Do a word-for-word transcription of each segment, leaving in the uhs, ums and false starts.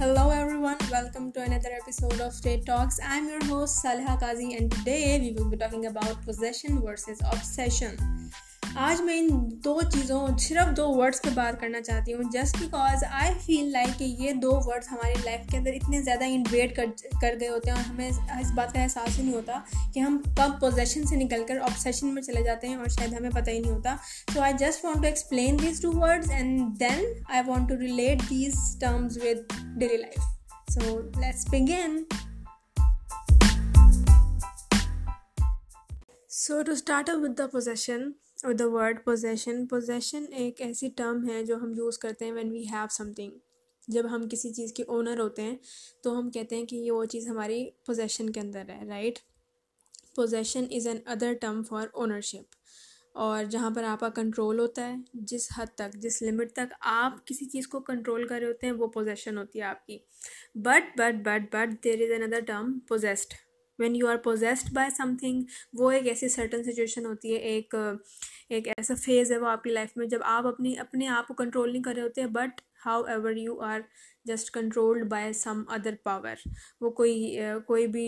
Hello everyone, welcome to another episode of Straight Talks. I'm your host Saleha Qazi, and today we will be talking about possession versus obsession. आज मैं इन दो चीज़ों सिर्फ दो words पर बात करना चाहती हूँ, just because I feel like कि ये दो वर्ड्स हमारी लाइफ के अंदर इतने ज़्यादा इन्वेड कर कर गए होते हैं और हमें इस बात का एहसास ही नहीं होता कि हम कब पोजेशन से निकल कर ऑब्सेशन में चले जाते हैं और शायद हमें पता ही नहीं होता. So I just want to explain this two words and then I want to relate these terms with daily life. So let's begin. So to start up with the possession और द वर्ड पोजेशन. पोजेशन एक ऐसी term है जो हम use करते हैं when we have something. जब हम किसी चीज़ के ओनर होते हैं तो हम कहते हैं कि ये वो चीज़ हमारी पोजेशन के अंदर है, right. Possession is N other term for ownership. और जहाँ पर आपका कंट्रोल होता है, जिस हद तक जिस लिमिट तक आप किसी चीज़ को कंट्रोल कर रहे होते हैं वो पोजेशन होती है आपकी. But but but but there is another term, possessed. When you are possessed by something, वो एक ऐसी certain situation होती है, एक एक ऐसा phase है वो आपकी लाइफ में जब आप अपनी अपने आप को कंट्रोल नहीं कर रहे होते हैं, but however you are just controlled by some other power. वो कोई कोई भी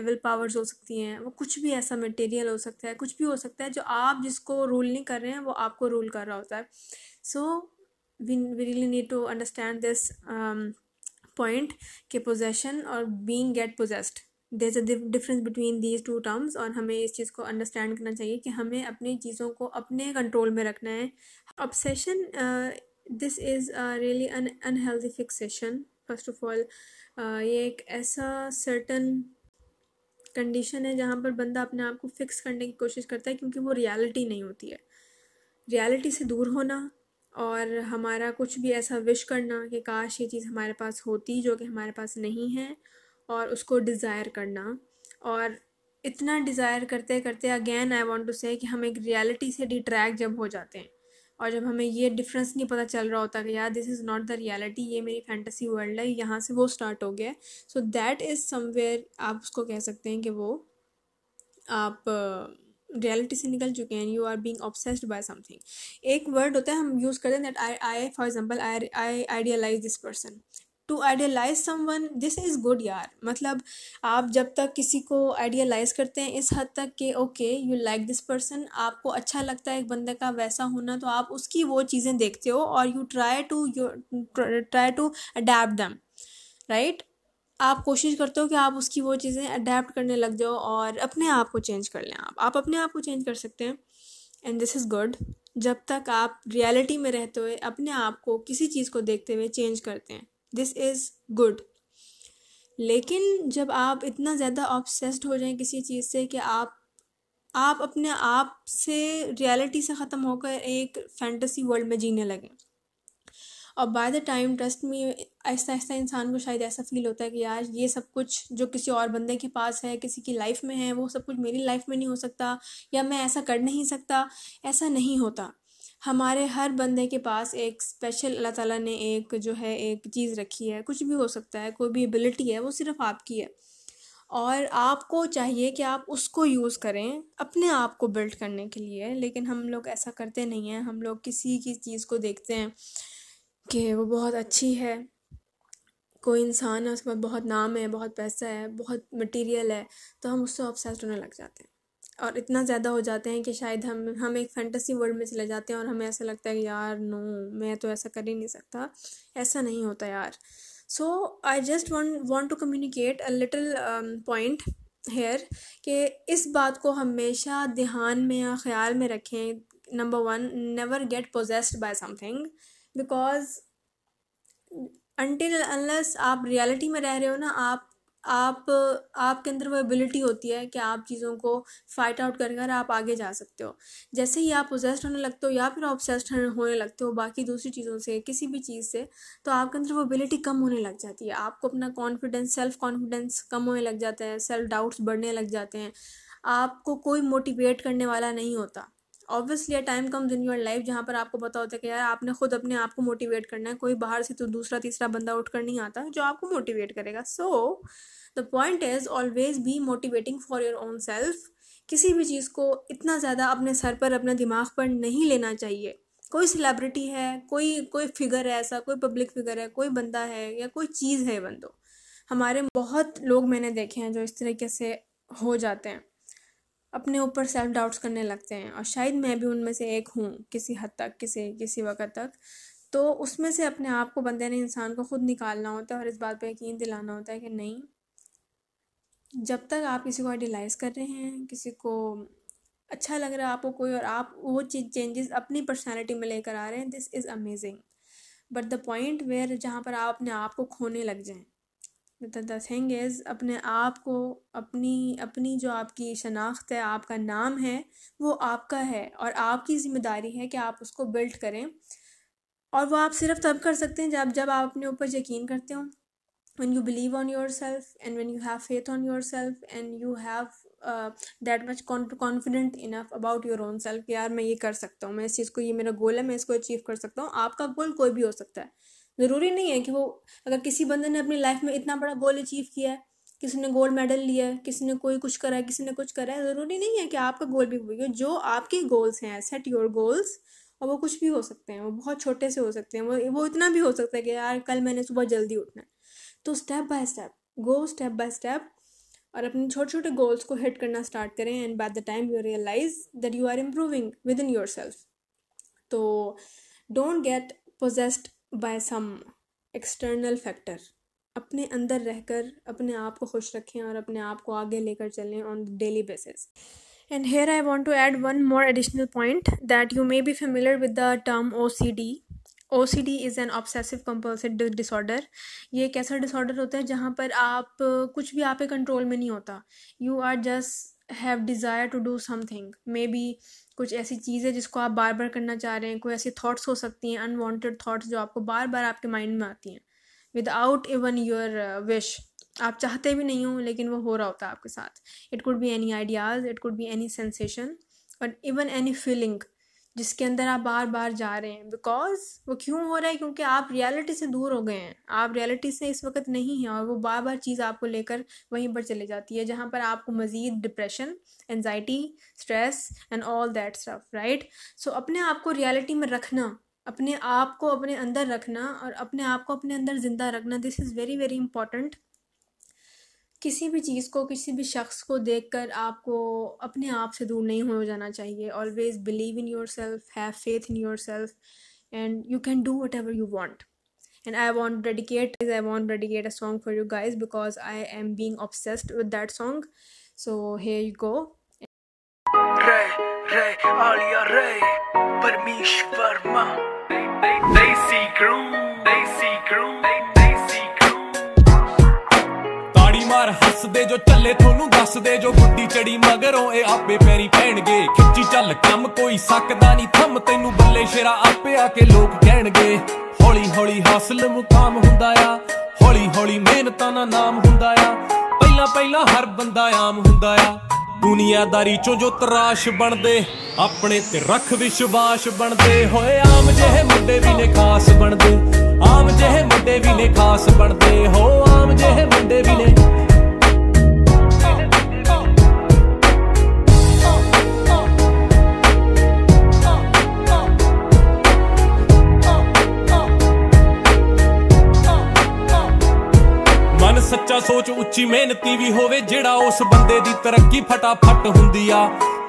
evil powers हो सकती हैं, वो कुछ भी ऐसा material हो सकता है, कुछ भी हो सकता है जो आप जिसको rule नहीं कर रहे हैं वो आपको rule कर रहा होता है. So we, we really need to understand this um, point कि possession और being get possessed. There's a difference between these two terms. और हमें इस चीज़ को understand करना चाहिए कि हमें अपनी चीज़ों को अपने control में रखना है. Obsession, uh, this is a really an unhealthy fixation. First of all, uh, ये एक ऐसा certain condition है जहाँ पर बंदा अपने आप को fix करने की कोशिश करता है क्योंकि वो reality नहीं होती है. Reality से दूर होना और हमारा कुछ भी ऐसा wish करना कि काश ये चीज़ हमारे पास होती जो कि हमारे पास नहीं है, और उसको डिज़ायर करना. और इतना डिज़ायर करते करते अगेन आई वांट टू से कि हम एक रियलिटी से डिट्रैक्ट जब हो जाते हैं और जब हमें ये डिफरेंस नहीं पता चल रहा होता कि यार this is not the reality, ये मेरी फैंटेसी वर्ल्ड है, यहाँ से वो स्टार्ट हो गया. सो दैट इज़ समवेयर, आप उसको कह सकते हैं कि वो आप रियलिटी uh, से निकल चुके हैं. You are being obsessed by something. एक वर्ड होता है हम यूज़ करते हैं, that I I for example I I idealise this person. To idealise someone, this is good यार. मतलब आप जब तक किसी को आइडियलाइज करते हैं इस हद तक कि okay you like this person, आपको अच्छा लगता है एक बंदे का वैसा होना, तो आप उसकी वो चीज़ें देखते हो और you try to you try to adapt them, right. आप कोशिश करते हो कि आप उसकी वो चीज़ें अडेप्ट करने लग जाओ और अपने आप को चेंज कर लें. आप आप अपने आप को चेंज कर सकते हैं एंड दिस इज़ गुड. जब तक आप रियलिटी में रहते हुए अपने आप को किसी चीज़ को देखते हुए चेंज करते हैं, दिस इज़ गुड. लेकिन जब आप इतना ज़्यादा ऑब्सेस्ड हो जाएं किसी चीज़ से कि आप आप अपने आप से रियलिटी से ख़त्म होकर एक फैंटेसी वर्ल्ड में जीने लगें, और by the time trust me आहिस्ता आहिस्ता इंसान को शायद ऐसा फील होता है कि यार ये सब कुछ जो किसी और बंदे के पास है, किसी की लाइफ में है, वो सब कुछ मेरी लाइफ में नहीं हो सकता या मैं ऐसा कर नहीं सकता. ऐसा नहीं होता. हमारे हर बंदे के पास एक स्पेशल अल्लाह ताला ने एक जो है एक चीज़ रखी है, कुछ भी हो सकता है, कोई भी एबिलिटी है, वो सिर्फ आपकी है और आपको चाहिए कि आप उसको यूज़ करें अपने आप को बिल्ड करने के लिए. लेकिन हम लोग ऐसा करते नहीं हैं. हम लोग किसी की चीज़ को देखते हैं कि वो बहुत अच्छी है, कोई इंसान है, उसके पास बहुत नाम है, बहुत पैसा है, बहुत मटीरियल है, तो हम उससे ऑब्सेस्ड होने लग जाते हैं और इतना ज़्यादा हो जाते हैं कि शायद हम हम एक फैंटेसी वर्ल्ड में चले जाते हैं और हमें ऐसा लगता है कि यार नो मैं तो ऐसा कर ही नहीं सकता. ऐसा नहीं होता यार. So I just want want to communicate a little point here कि इस बात को हमेशा ध्यान में या ख्याल में रखें. Number one, never get possessed by something, because until unless आप रियलिटी में रह रहे हो ना, आप आप आपके अंदर वो एबिलिटी होती है कि आप चीज़ों को फाइट आउट कर कर आप आगे जा सकते हो. जैसे ही आप पोजेस्ड होने लगते हो या फिर ऑब्सेस्ड होने लगते हो बाकी दूसरी चीज़ों से, किसी भी चीज़ से, तो आपके अंदर वो एबिलिटी कम होने लग जाती है. आपको अपना कॉन्फिडेंस, सेल्फ कॉन्फिडेंस कम होने लग जाता है, सेल्फ डाउट्स बढ़ने लग जाते हैं, आपको कोई मोटिवेट करने वाला नहीं होता. Obviously a time comes in your life जहाँ पर आपको पता होता है कि यार आपने खुद अपने आप को मोटिवेट करना है, कोई बाहर से तो दूसरा तीसरा बंदा उठ कर नहीं आता जो आपको मोटिवेट करेगा. So the point is always be motivating for your own self. किसी भी चीज़ को इतना ज़्यादा अपने सर पर, अपने दिमाग पर नहीं लेना चाहिए. कोई सेलिब्रिटी है, कोई कोई फिगर है ऐसा, कोई पब्लिक फिगर है, कोई बंदा है या कोई चीज़ है बंदो। हमारे बहुत लोग मैंने देखे हैं जो इस तरीके से हो जाते हैं, अपने ऊपर सेल्फ डाउट्स करने लगते हैं, और शायद मैं भी उनमें से एक हूँ किसी हद तक, किसी किसी वक्त तक। तो उसमें से अपने आप को, बंदे ने, इंसान को खुद निकालना होता है और इस बात पे यकीन दिलाना होता है कि नहीं, जब तक आप किसी को आइडियलाइज़ कर रहे हैं, किसी को अच्छा लग रहा है आपको कोई, और आप वो चीज़ चेंजेस अपनी पर्सनैलिटी में लेकर आ रहे हैं, this is amazing. But the point where जहाँ पर आप अपने आप को खोने लग जाएँ, द थिंग इज़ अपने आप को, अपनी अपनी जो आपकी शनाख्त है, आपका नाम है, वो आपका है और आपकी ज़िम्मेदारी है कि आप उसको बिल्ड करें। और वो आप सिर्फ तब कर सकते हैं जब जब आप अपने ऊपर यकीन करते हो। when you believe on yourself and when you have faith on yourself and you have uh, that much confident enough about your own self कि यार मैं ये कर सकता हूँ, मैं इस चीज़ को, ये मेरा गोल है, मैं इसको अचीव कर सकता हूँ। आपका गोल कोई भी हो सकता है, ज़रूरी नहीं है कि वो, अगर किसी बंदे ने अपनी लाइफ में इतना बड़ा गोल अचीव किया है, किसी ने गोल्ड मेडल लिया है, किसी ने कोई कुछ करा है, किसी ने कुछ करा है, ज़रूरी नहीं है कि आपका गोल भी हो। जो आपके गोल्स हैं, सेट योर गोल्स, और वो कुछ भी हो सकते हैं, वो बहुत छोटे से हो सकते हैं, वो वो इतना भी हो सकता है कि यार कल मैंने सुबह जल्दी उठना है। तो step by step go, step by step, और अपने छोटे छोटे गोल्स को हिट करना स्टार्ट करें। And by the time you realise that you are improving with in your self. तो don't get possessed by some external factor. अपने अंदर रहकर अपने आप को खुश रखें और अपने आप को आगे लेकर चलें on daily basis. And here I want to add one more additional point that you may be familiar with the term O C D. O C D is an obsessive compulsive disorder. ये एक ऐसा disorder होता है जहाँ पर आप, कुछ भी आप पे control में नहीं होता. You are just have desire to do something. Maybe कुछ ऐसी चीज़ें जिसको आप बार बार करना चाह रहे हैं, कोई ऐसी thoughts हो सकती हैं, unwanted thoughts जो आपको बार बार आपके mind में आती हैं without even your wish. आप चाहते भी नहीं हो लेकिन वो हो रहा होता है आपके साथ। It could be any ideas, it could be any sensation और इवन एनी फीलिंग जिसके अंदर आप बार बार जा रहे हैं। बिकॉज वो क्यों हो रहा है? क्योंकि आप रियलिटी से दूर हो गए हैं, आप रियलिटी से इस वक्त नहीं हैं, और वो बार बार चीज़ आपको लेकर वहीं पर चले जाती है जहाँ पर आपको मज़ीद depression, anxiety, stress and all that stuff, right? So अपने आप को रियलिटी में रखना, अपने आप को अपने अंदर रखना और अपने आप को अपने अंदर जिंदा रखना, this is very very important. किसी भी चीज़ को, किसी भी शख्स को देखकर आपको अपने आप से दूर नहीं हो जाना चाहिए। Always believe in your self, have faith in your self and you can do whatever you want. And I want dedicate I want dedicate a song for you guys because I am being obsessed with that song. So here you go. हसदे जो चले थोनू दस दे, जो गुड्डी चढ़ी मगरों ए आपे पैरी पैणगे, खिच्ची चल कम कोई सकदा नहीं थम, तेनू बल्ले शेरा आपे आके लोग कहणगे। हौली हौली हासिल मुकाम हुंदा आ, हौली हौली मेहनतां ना नाम हुंदा आ, पहला पहला हर बंदा आम हुंदा आ। दुनियादारी चो जो तराश बनदे, अपने ते रख विश्वास बनदे, होए आम जेहे मुंडे भी ने खास बनदे, आम जेहे मुंडे भी ने खास बनदे, हो आम जेहे मुंडे भी ने। सच्चा सोच उच्ची मेहनती भी होवे, जेड़ा उस बंदे दी तरक्की फटाफट हुंदी आ।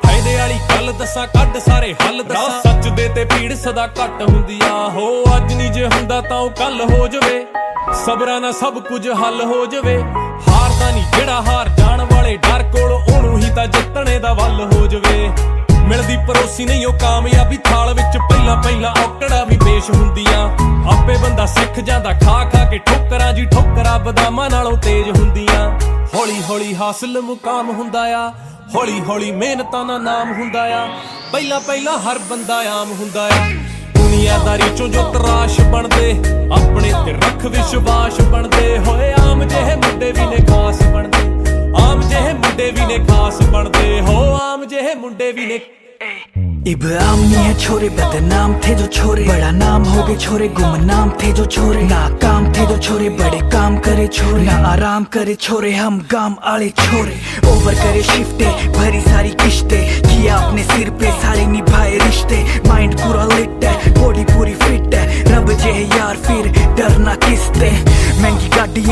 फायदे वाली गल दसा, कड सारे हल दसा, सच दे ते भीड़ सदा घट हुंदी आ। हो अज नहीं जे हुंदा तां कल हो जावे, सबरा ना सब कुछ हल हो जावे। हारदा नहीं जेड़ा हार जान वाले, डर कोल ओनू ही तां जितने दा वल हो जावे। मिलदी परोसी नहीं ओ कामयाबी, थाल विच पहला पहला औकड़ा भी पेश हुंदियां। आपे बंदा सिख जांदा खा खा के ठोकरां जी, ठोकरां बदामां नालों तेज हुंदियां। हौली हौली हासिल मुकाम हुंदा आ, हौली हौली मेहनतां ना नाम हुंदा आ, पहला पहला हर बंदा आम हुंदा आ। दुनियादारी चों जो तराश बनदे, अपने ते रख विश्वास बनदे, होए आम जेहे मुंडे भी ने खास बनदे, आम जेहे मुंडे भी ने खास बनदे, हो आम जेहे मुंडे भी ने। इब आम नहीं है छोरे, बदनाम थे जो छोरे, बड़ा नाम हो गए छोरे, गुमनाम थे जो छोरे, नाकाम थे जो छोरे, बड़े काम करे छोरे, ना आराम करे छोरे, हम गाम आले छोरे। ओवर करे शिफ्टे, भरी सारी किश्ते, किया अपने सिर पे सारे निभाए रिश्ते, माइंड पूरा लिट है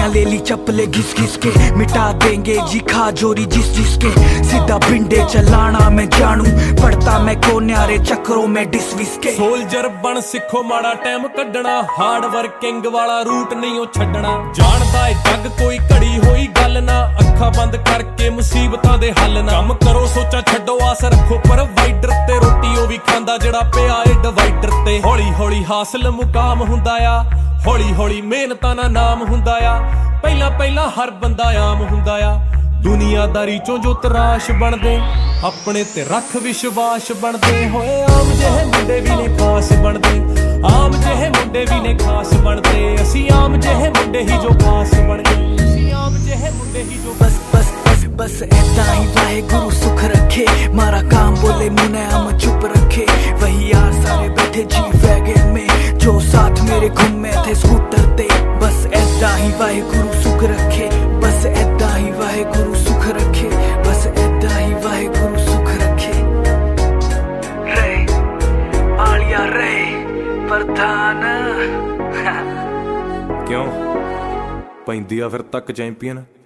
गालियाँ ले ली चप्पले घिस घिस के, मिटा देंगे जी खा जोरी जिस जिसके। सीधा पिंडे चलाना मैं जानू, पड़ता मैं को न्यारे चक्रों में डिस विस के। सोल्जर बन सिखो माड़ा टाइम कढ़ना, हार्ड वर्किंग वाला रूट नहीं ओ छड़ना। जानदा है जग कोई घड़ी होई गल ना, अखा बंद करके मुसीबतां दे हल ना। कम करो सोचा छड़ो आस रखो प्रोवाइडर ते, रोटी ओ भी खांदा जेड़ा पिया ए डिवाइडर ते। हौली हौली हासिल मुकाम हुंदा आ, हौली हौली मेहनतां ना नाम हुंदा आ। पहला पहला हर बंदा आम हुंदा आ, दुनियादारी चों जो तराश बनदे, अपने ते रख विश्वास बनदे। होए आम जेहे मुंडे भी ने खास बनदे, आम जेहे मुंडे भी ने खास बनदे। असी आम जेहे मुंडे ही जो खास बन गए, असी आम जेहे मुंडे ही जो। बस बस बस बस ऐसा ही वाहेगुरु सुख रखे, मारा काम बोले मुने हम चुप रखे। वही यार सारे बैठे जी वैगन में, जो साथ मेरे घूमे थे स्कूटर ते। बस ऐसा ही वाहेगुरु सुख रखे, बस ऐसा ही वाहेगुरु सुख रखे, बस ऐसा ही वाहेगुरु सुख रखे। रे आलिया रे प्रधान क्यों पैंदी आ फिर तक चैंपियन।